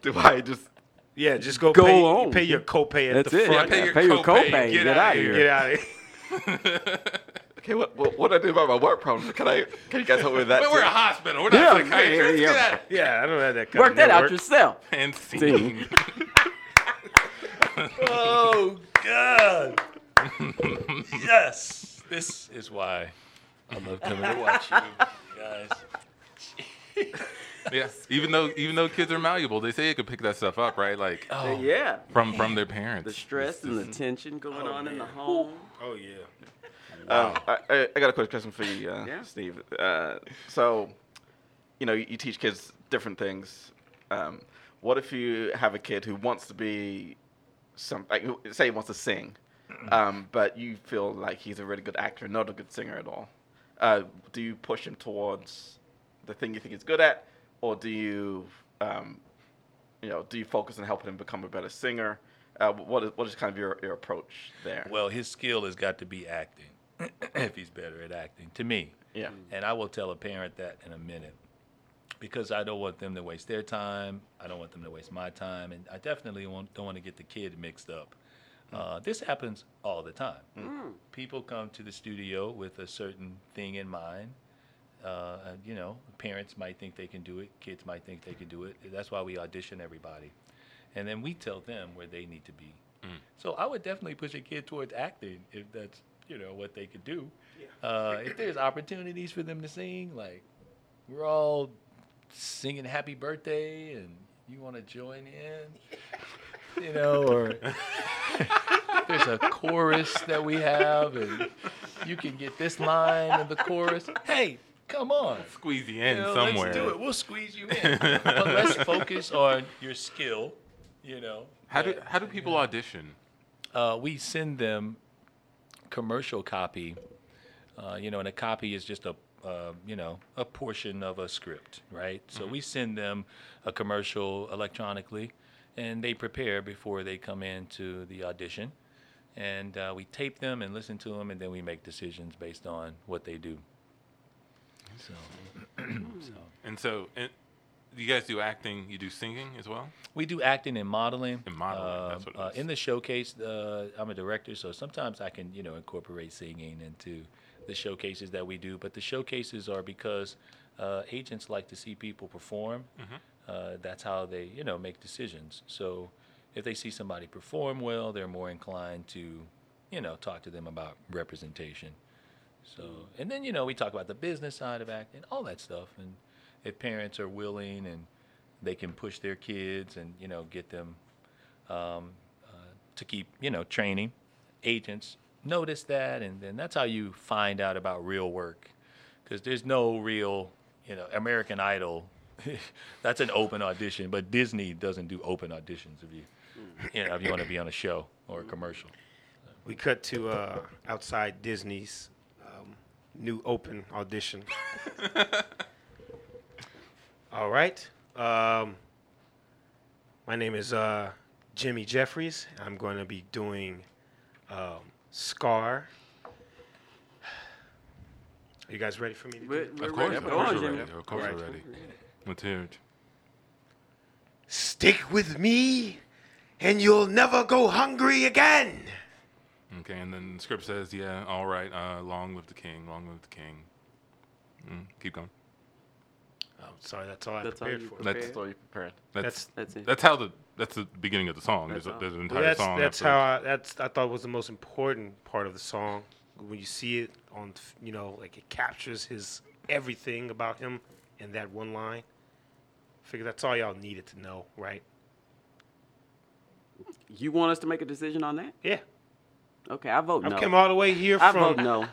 do I just... Yeah, just go pay, on. Pay your copay at the front. Yeah, pay your copay. Get out of here. Okay, what do I do about my work problems? Can you guys help me with that? We're a hospital. We're not psychiatrists. Yeah, I don't have that kind of network. Work that out yourself. And scene. Oh, God. Yes. This is why I love coming to watch you guys. Yes, even though kids are malleable, they say they could pick that stuff up, right? Like, from their parents. The stress and the tension going on in the home. Oh yeah. Wow. I got a quick question for you, Steve. So, you teach kids different things. What if you have a kid who wants to be say he wants to sing, but you feel like he's a really good actor, not a good singer at all? Do you push him towards the thing you think he's good at, or do you, do you focus on helping him become a better singer? What is kind of your approach there? Well, his skill has got to be acting, if he's better at acting, to me. Yeah. And I will tell a parent that in a minute, because I don't want them to waste their time. I don't want them to waste my time, and I definitely don't want to get the kid mixed up. This happens all the time. Mm. People come to the studio with a certain thing in mind. Parents might think they can do it. Kids might think they can do it. That's why we audition everybody. And then we tell them where they need to be. Mm. So I would definitely push a kid towards acting if that's, what they could do. Yeah. If there's opportunities for them to sing, like we're all singing Happy Birthday and you want to join in, or there's a chorus that we have and you can get this line in the chorus. Hey. Come on. We'll squeeze you in somewhere. Let's do it. We'll squeeze you in. But let's focus on your skill, How do people audition? We send them commercial copy, and a copy is just a portion of a script, right? So we send them a commercial electronically, and they prepare before they come into the audition. And we tape them and listen to them, and then we make decisions based on what they do. So, you guys do acting, you do singing as well? We do acting and modeling. That's what it is. In the showcase, I'm a director, so sometimes I can, incorporate singing into the showcases that we do. But the showcases are because agents like to see people perform. That's how they, make decisions. So if they see somebody perform well, they're more inclined to, you know, talk to them about representation. So, and then, you know, we talk about the business side of acting, all that stuff. And if parents are willing and they can push their kids and, you know, get them to keep, you know, training, agents notice that. And then that's how you find out about real work, because there's no real, you know, American Idol. That's an open audition, but Disney doesn't do open auditions if you, you know, if you want to be on a show or a commercial. We cut to outside Disney's new open audition. All right. My name is Jimmy Jeffries. I'm going to be doing Scar. Are you guys ready for me to do it? Of course. Of course we're ready. Let's hear it. Stick with me, and you'll never go hungry again. Okay, and then the script says, yeah, all right, long live the king, long live the king. Keep going. Oh, sorry, that's all I prepared for. That's all you prepared. That's the beginning of the song. There's an entire song. I thought was the most important part of the song. When you see it on, you know, like it captures his everything about him in that one line. I figure that's all y'all needed to know, right? You want us to make a decision on that? Yeah. Okay, I vote no. I came all the way here from... I vote no.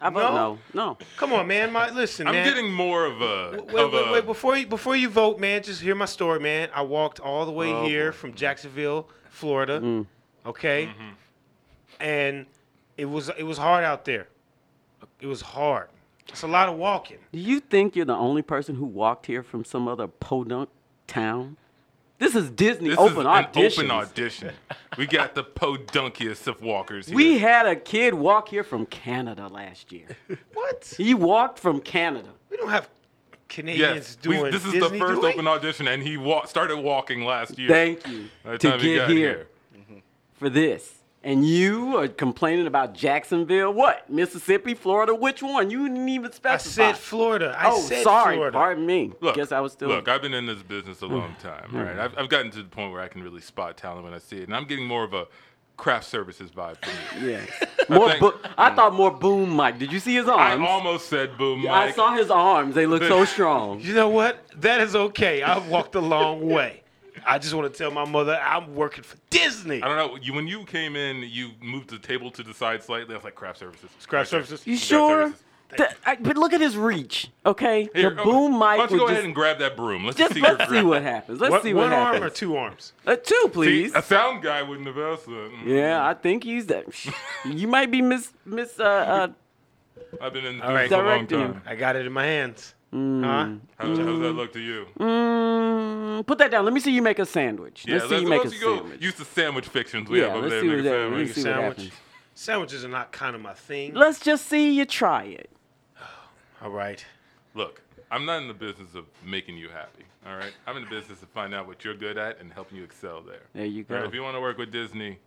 I vote no. No. Come on, man. I'm getting more of a... Wait. Before you vote, man, just hear my story, man. I walked all the way here from Jacksonville, Florida. Mm. Okay? Mm-hmm. And it was hard out there. It was hard. It's a lot of walking. Do you think you're the only person who walked here from some other podunk town? This is Disney open audition. This is an open audition. We got the podunkiest of walkers here. We had a kid walk here from Canada last year. What? He walked from Canada. We don't have Canadians doing this. This is Disney, the first open audition, and he started walking last year. Thank you. To get here. Mm-hmm. For this. And you are complaining about Jacksonville, what? Mississippi, Florida, which one? You didn't even specify. I said Florida. Florida. Pardon me. Guess I was still... Look, I've been in this business a long time, right? I've gotten to the point where I can really spot talent when I see it. And I'm getting more of a craft services vibe from you. Yes. I thought more boom mic. Did you see his arms? I almost said boom mic. I saw his arms. They look so strong. You know what? That is okay. I've walked a long way. I just want to tell my mother I'm working for Disney. I don't know. When you came in, you moved the table to the side slightly. I was like, craft services. Craft services. You sure? But look at his reach, okay? The boom mic. Why don't you go ahead and grab that broom? Let's see what happens. Let's see what happens. One arm or two arms? Two, please. See, a sound guy wouldn't have asked that. Yeah, I think he's that. You might be Miss. I've been in the business a long time. I got it in my hands. Mm. Huh? How does that look to you? Put that down. Let me see you make a sandwich. Yeah, let's see you make a sandwich. Use the sandwich fictions we have over there. Make a sandwich. Sandwiches are not kind of my thing. Let's just see you try it. All right. Look, I'm not in the business of making you happy. All right? I'm in the business of finding out what you're good at and helping you excel there. There you go. Right, if you want to work with Disney,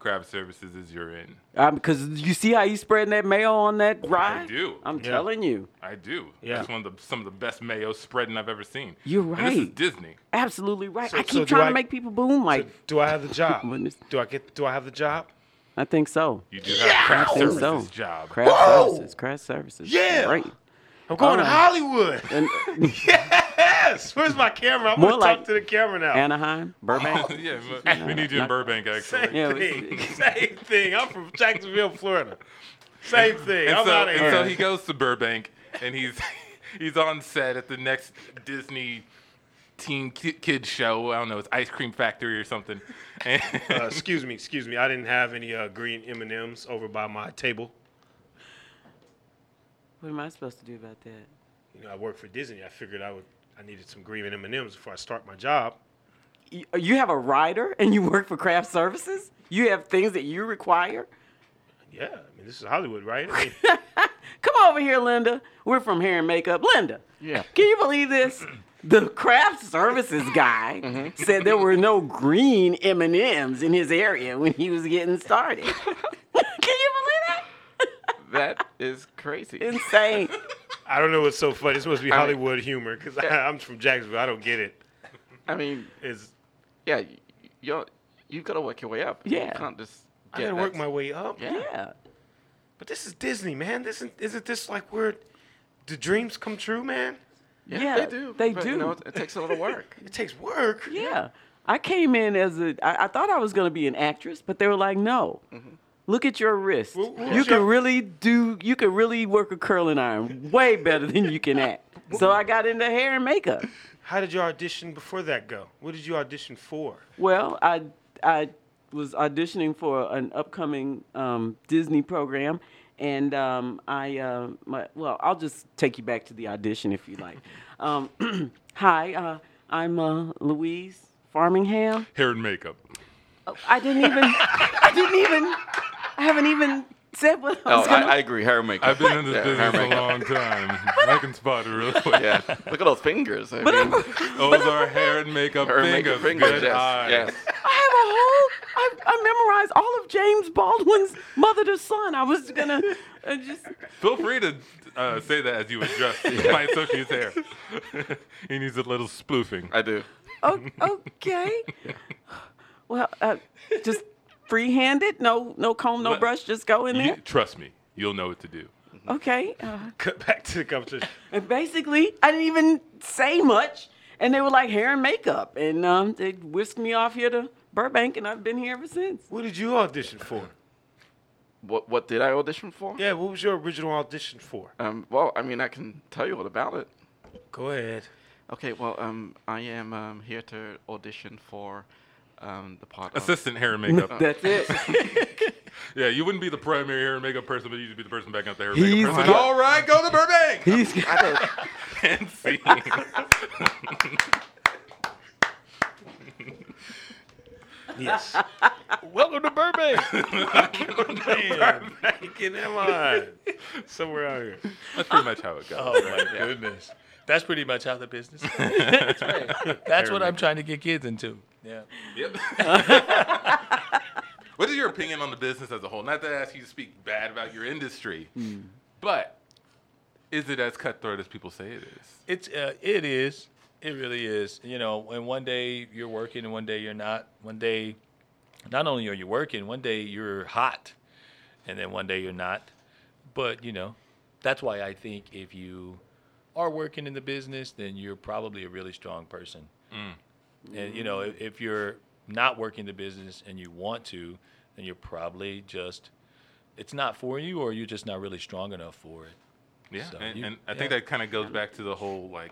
craft services is your in. Because you see how you spreading that mayo on that rye? I do. I'm telling you. I do. Yeah. That's some of the best mayo spreading I've ever seen. You're right. And this is Disney. Absolutely right. I keep trying to make people boom. Like, so do I have the job? Do I have the job? I think so. You do have craft services job. Craft services. Yeah. Great. I'm going to Hollywood. Yes! Where's my camera? I want to talk to the camera now. Anaheim? Burbank? We need you in Burbank, actually. Same thing. I'm from Jacksonville, Florida. Same thing. I'm out of here. And so he goes to Burbank, and he's on set at the next Disney teen kid show. I don't know. It's Ice Cream Factory or something. Excuse me. I didn't have any green M&Ms over by my table. What am I supposed to do about that? You know, I work for Disney. I figured I needed some green M&Ms before I start my job. You have a rider and you work for craft services? You have things that you require? Yeah, I mean, this is Hollywood, right? I mean, come over here, Linda. We're from Hair and Makeup. Linda, can you believe this? The craft services guy said there were no green M&Ms in his area when he was getting started. Can you believe that? That is crazy. Insane. I don't know what's so funny. It's supposed to be Hollywood humor because I'm from Jacksonville. I don't get it. I mean, it's y'all You've got to work your way up. Yeah. You can't just get I got to work my way up. Yeah. Yeah. But this is Disney, man. This isn't this like where the dreams come true, man? Yeah, yeah, they do. They do. You know, it takes a lot of work. It takes work. Yeah. I came in as I thought I was going to be an actress, but they were like, no. Mm-hmm. Look at your wrist. You can really work a curling iron way better than you can act. So I got into hair and makeup. How did your audition before that go? What did you audition for? Well, I was auditioning for an upcoming Disney program, and I'll just take you back to the audition if you like. Hi, I'm Louise Farmingham. Hair and makeup. Oh, I haven't even said what I was going to. I agree. Hair and makeup. I've been in this business a long time. I can spot it real quick. Yeah. Look at those fingers. Those are hair and makeup fingers. Good eyes. Yes. I memorized all of James Baldwin's Mother to Son. I was going to just. Feel free to say that as you address my associate's hair. He needs a little spoofing. I do. Oh, okay. Well, just free-handed, no comb, no brush, just go in there? Trust me, you'll know what to do. Okay. Cut back to the competition. And basically, I didn't even say much, and they were like hair and makeup, and they whisked me off here to Burbank, and I've been here ever since. What did you audition for? What did I audition for? Yeah, what was your original audition for? Well, I mean, I can tell you all about it. Go ahead. Okay, well, I am here to audition for... the part assistant hair and makeup. That's it. Yeah, you wouldn't be the primary hair and makeup person, but you'd be the person backing up the hair and makeup person. All right, go to Burbank. He's got and see. Yes. Welcome to Burbank. Welcome to Burbank in Anaheim. Somewhere out here. That's pretty much how it goes. Oh my goodness. That's pretty much how the business goes. That's right. That's what I'm trying to get kids into. Yeah. Yep. What is your opinion on the business as a whole? Not to ask you to speak bad about your industry, but is it as cutthroat as people say it is? It is. It really is. You know, and one day you're working and one day you're not. One day, not only are you working, one day you're hot and then one day you're not. But, you know, that's why I think if you are working in the business, then you're probably a really strong person. Mm. And, you know, if you're not working the business and you want to, then you're probably just, it's not for you or you're just not really strong enough for it. Yeah, so I think that kind of goes back to the whole, like,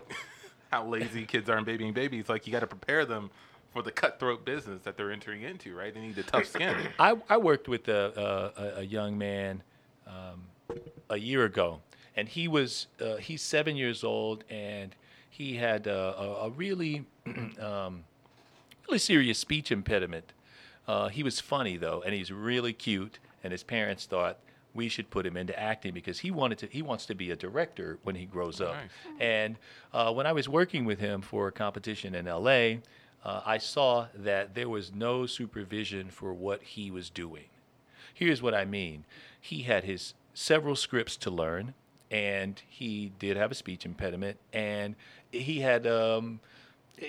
how lazy kids are in babying babies. Like, you got to prepare them for the cutthroat business that they're entering into, right? They need the tough skin. I worked with a young man a year ago, and he was, he's 7 years old, and he had a really... really serious speech impediment. He was funny though, and he's really cute. And his parents thought we should put him into acting because he wants to be a director when he grows up. Nice. And when I was working with him for a competition in LA, I saw that there was no supervision for what he was doing. Here's what I mean: he had his several scripts to learn, and he did have a speech impediment, and he had.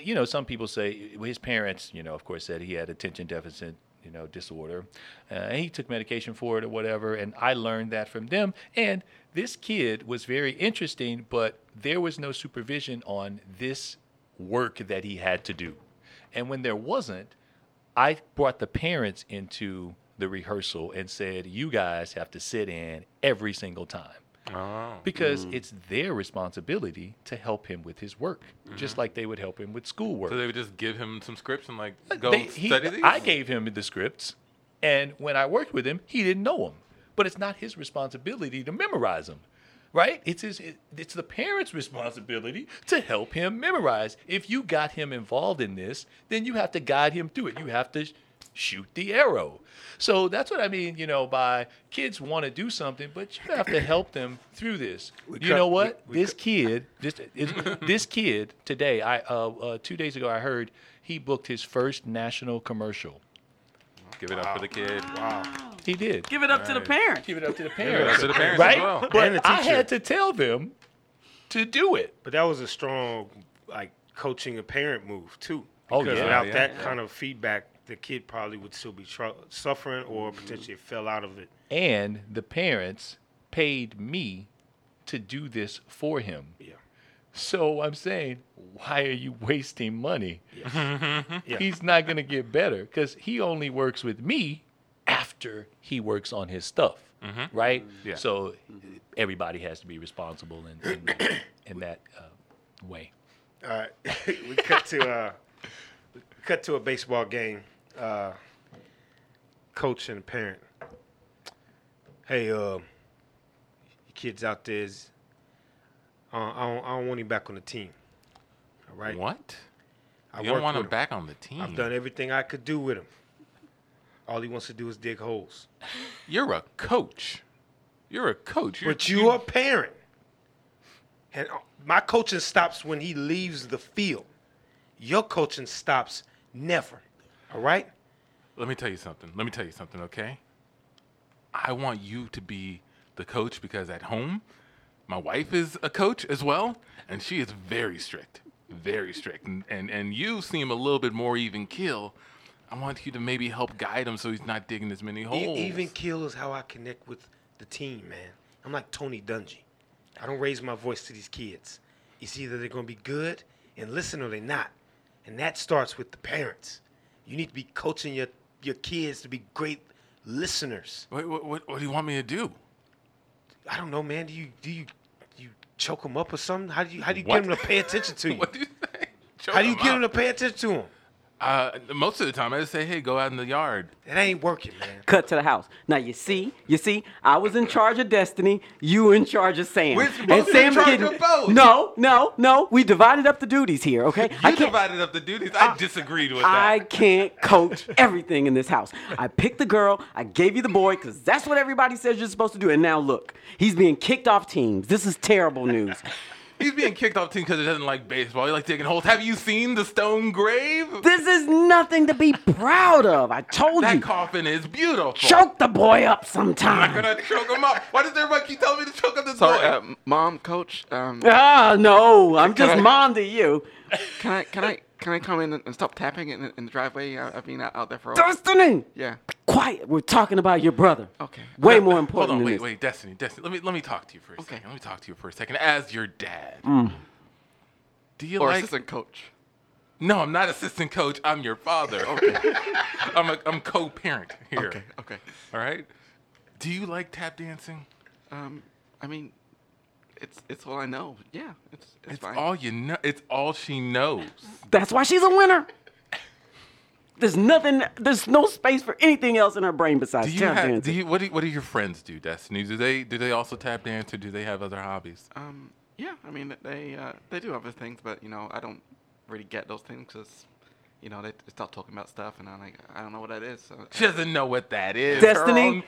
You know, some people say his parents, you know, of course, said he had attention deficit, you know, disorder. And he took medication for it or whatever. And I learned that from them. And this kid was very interesting, but there was no supervision on this work that he had to do. And when there wasn't, I brought the parents into the rehearsal and said, you guys have to sit in every single time. Oh. Because it's their responsibility to help him with his work, just like they would help him with schoolwork. So they would just give him some scripts and like study these? I gave him the scripts, and when I worked with him, he didn't know them. But it's not his responsibility to memorize them, right? It's the parents' responsibility to help him memorize. If you got him involved in this, then you have to guide him through it. You have to shoot the arrow. So that's what I mean, you know, by kids want to do something, but you have to help them through this. This kid today, 2 days ago, I heard he booked his first national commercial. Give it up for the kid. Wow. He did. Give it up to the parents. Give it up to the parents. Right? As well. But and the teacher. I had to tell them to do it. But that was a strong, like, coaching a parent move, too. Because without that kind of feedback, the kid probably would still be suffering or potentially fell out of it. And the parents paid me to do this for him. Yeah. So I'm saying, why are you wasting money? Yes. Yeah. He's not going to get better because he only works with me after he works on his stuff, right? Yeah. So everybody has to be responsible in that way. All right. we cut to a baseball game. Coach and parent. Hey, your kids out there is... I don't want him back on the team. All right. What? I don't want him back on the team. I've done everything I could do with him. All he wants to do is dig holes. You're a coach. But you're a parent. And my coaching stops when he leaves the field. Your coaching stops never. All right? Let me tell you something, okay? I want you to be the coach because at home, my wife is a coach as well, and she is very strict. And you seem a little bit more even keel. I want you to maybe help guide him so he's not digging as many holes. Even keel is how I connect with the team, man. I'm like Tony Dungy. I don't raise my voice to these kids. It's either they're going to be good and listen or they're not. And that starts with the parents. You need to be coaching your kids to be great listeners. Wait, what do you want me to do? I don't know, man. Do you choke him up or something? How do you get him to pay attention to you? What do you say? How do you get him to pay attention to him? Most of the time, I just say, "Hey, go out in the yard." It ain't working, man. Cut to the house. Now you see, I was in charge of Destiny. You in charge of Sam. We're supposed to be in charge of both. No. We divided up the duties here. Okay, I divided up the duties. I disagreed with that. I can't coach everything in this house. I picked the girl. I gave you the boy because that's what everybody says you're supposed to do. And now look, he's being kicked off teams. This is terrible news. He's being kicked off team because he doesn't like baseball. He likes digging holes. Have you seen the stone grave? This is nothing to be proud of. I told you. That coffin is beautiful. Choke the boy up sometime. I'm not going to choke him up. Why does everybody keep telling me to choke up this boy? Mom, coach. No. I'm just mom to you. Can I come in and stop tapping in the driveway? I've been out there for a while. Destiny! Yeah. Quiet. We're talking about your brother. Okay. Way more important than this. Hold on. Wait. Destiny. Let me talk to you for a second. Let me talk to you for a second. As your dad. Do you like... Or assistant coach. No, I'm not assistant coach. I'm your father. Okay. I'm co-parent here. Okay. All right? Do you like tap dancing? I mean... It's all I know. Yeah, it's fine. All you know. It's all she knows. That's why she's a winner. There's nothing. There's no space for anything else in her brain besides tap dancing. What do your friends do, Destiny? Do they also tap dance, or do they have other hobbies? Yeah. I mean, they do other things, but I don't really get those things because. They start talking about stuff, and I'm like, I don't know what that is. So. She doesn't know what that is. Destiny,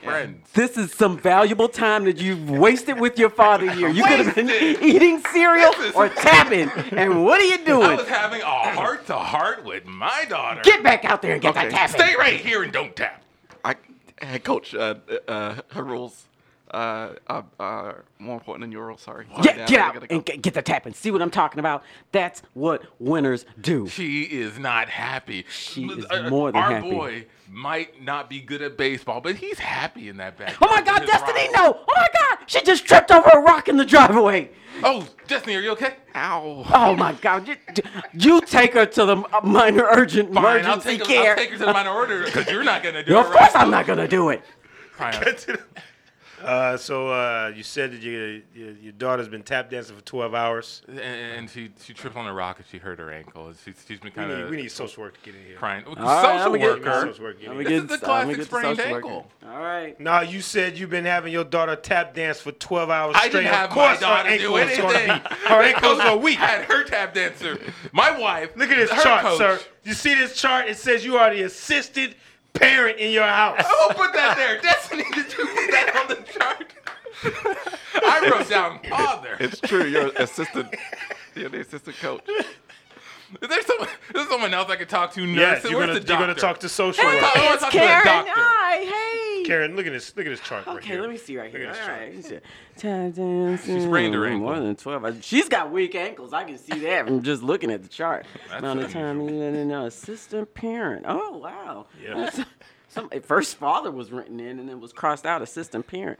this is some valuable time that you've wasted with your father here. You could have been eating cereal or tapping, and what are you doing? I was having a heart-to-heart with my daughter. Get back out there and get that tapping. Stay right here and don't tap. Coach, her rules are more important than your rules, sorry. Get out and get the tap and see what I'm talking about. That's what winners do. She is not happy. She is more than happy. Our boy might not be good at baseball, but he's happy in that backyard. Oh, my God, Destiny, no. Oh, my God. She just tripped over a rock in the driveway. Oh, Destiny, are you okay? Ow. Oh, my God. You take her to the minor urgent emergency care. I'll take her to the minor order because you're not going to do it. Of course I'm not going to do it. So you said that your daughter's been tap dancing for 12 hours. And she tripped on a rock and she hurt her ankle. She's been kind of... We need social work to get in here. Crying. Social worker. This is the classic sprained ankle. All right. No, you said you've been having your daughter tap dance for 12 hours straight. I didn't have my daughter do anything. Her ankle's a week. I had her tap dancer. My wife. Look at this chart, coach. Sir. You see this chart? It says you are the assistant parent in your house. I won't put that there. Destiny, did you put that on the chart? I wrote down father. It's true. You're the assistant coach. Is there someone else I could talk to? Nurse? Yes, you're going to talk to social work. It's Karen. Hi, hey. Karen, look at this chart right here. Okay, let me see right here. All right. She's sprained her ankle. More than 12. She's got weak ankles. I can see that from just looking at the chart. Amount of time you didn't know. Assistant parent. Oh, wow. Yeah. First father was written in, and it was crossed out, assistant parent.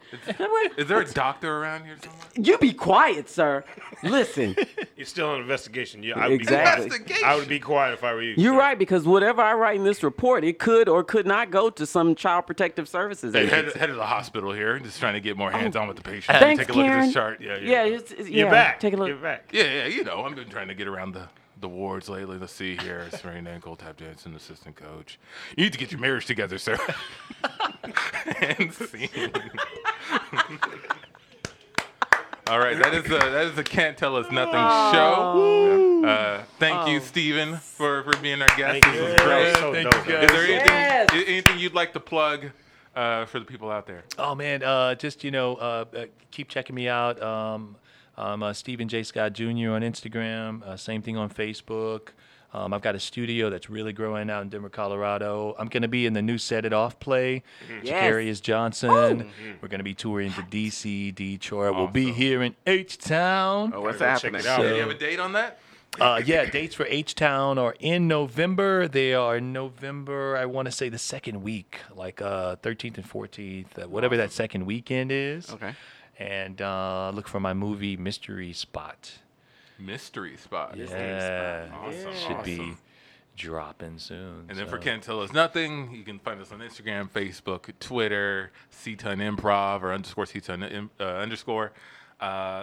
Is there a doctor around here somewhere? You be quiet, sir. Listen. You're still on investigation. Yeah, I would exactly. I would be quiet if I were you. You're right, because whatever I write in this report, it could or could not go to some child protective services agency. Head of the hospital here, just trying to get more hands-on with the patient. Thanks, take a look at this chart. You're back. Take a look. You're back. Yeah, you know, I've been trying to get around the wards lately. Let's see here. Sprained ankle, tap dancing, assistant coach. You need to get your marriage together, sir. And scene. All right, that is the Can't Tell Us Nothing show. Thank you, Stephen, for being our guest. This was great. So thank you guys. Is there anything you'd like to plug for the people out there? Oh man, keep checking me out. Stephen J. Scott Jr. on Instagram. Same thing on Facebook. I've got a studio that's really growing out in Denver, Colorado. I'm going to be in the new Set It Off play. Mm-hmm. Yes. Jacarius Johnson. Mm-hmm. We're going to be touring to D.C., Detroit. Awesome. We'll be here in H-Town. Oh, what's happening? So, do you have a date on that? Dates for H-Town are in November. They are November, I want to say the second week, like 13th and 14th, whatever that second weekend is. Okay. And look for my movie, Mystery Spot. Mystery Spot. Yeah. Awesome. Should be dropping soon. And then for Can't Tell Us Nothing, you can find us on Instagram, Facebook, Twitter, C-Tone Improv or _C-Tone_.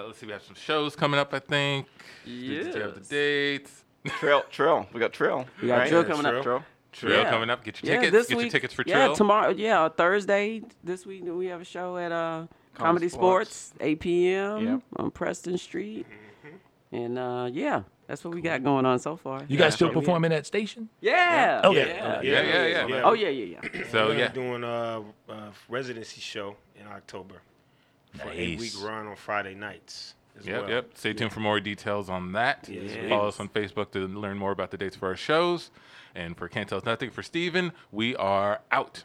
Let's see, we have some shows coming up, I think. Yes. Do you have the dates? Trill. We got Trill. We got Trill coming up, Trill. Trill coming up. Get your tickets. Get your tickets for Trill. Yeah, tomorrow. Yeah, Thursday this week we have a show at... Comedy Sports, 8 p.m. Yep. on Preston Street. Mm-hmm. And, that's what we got going on so far. You guys still performing at Station? Yeah. Oh, yeah. Oh, yeah. So, we're doing a residency show in October for an 8-week run on Friday nights. Yep. Stay tuned for more details on that. Yeah. Follow us on Facebook to learn more about the dates for our shows. And for Can't Tell Us Nothing, for Steven, we are out.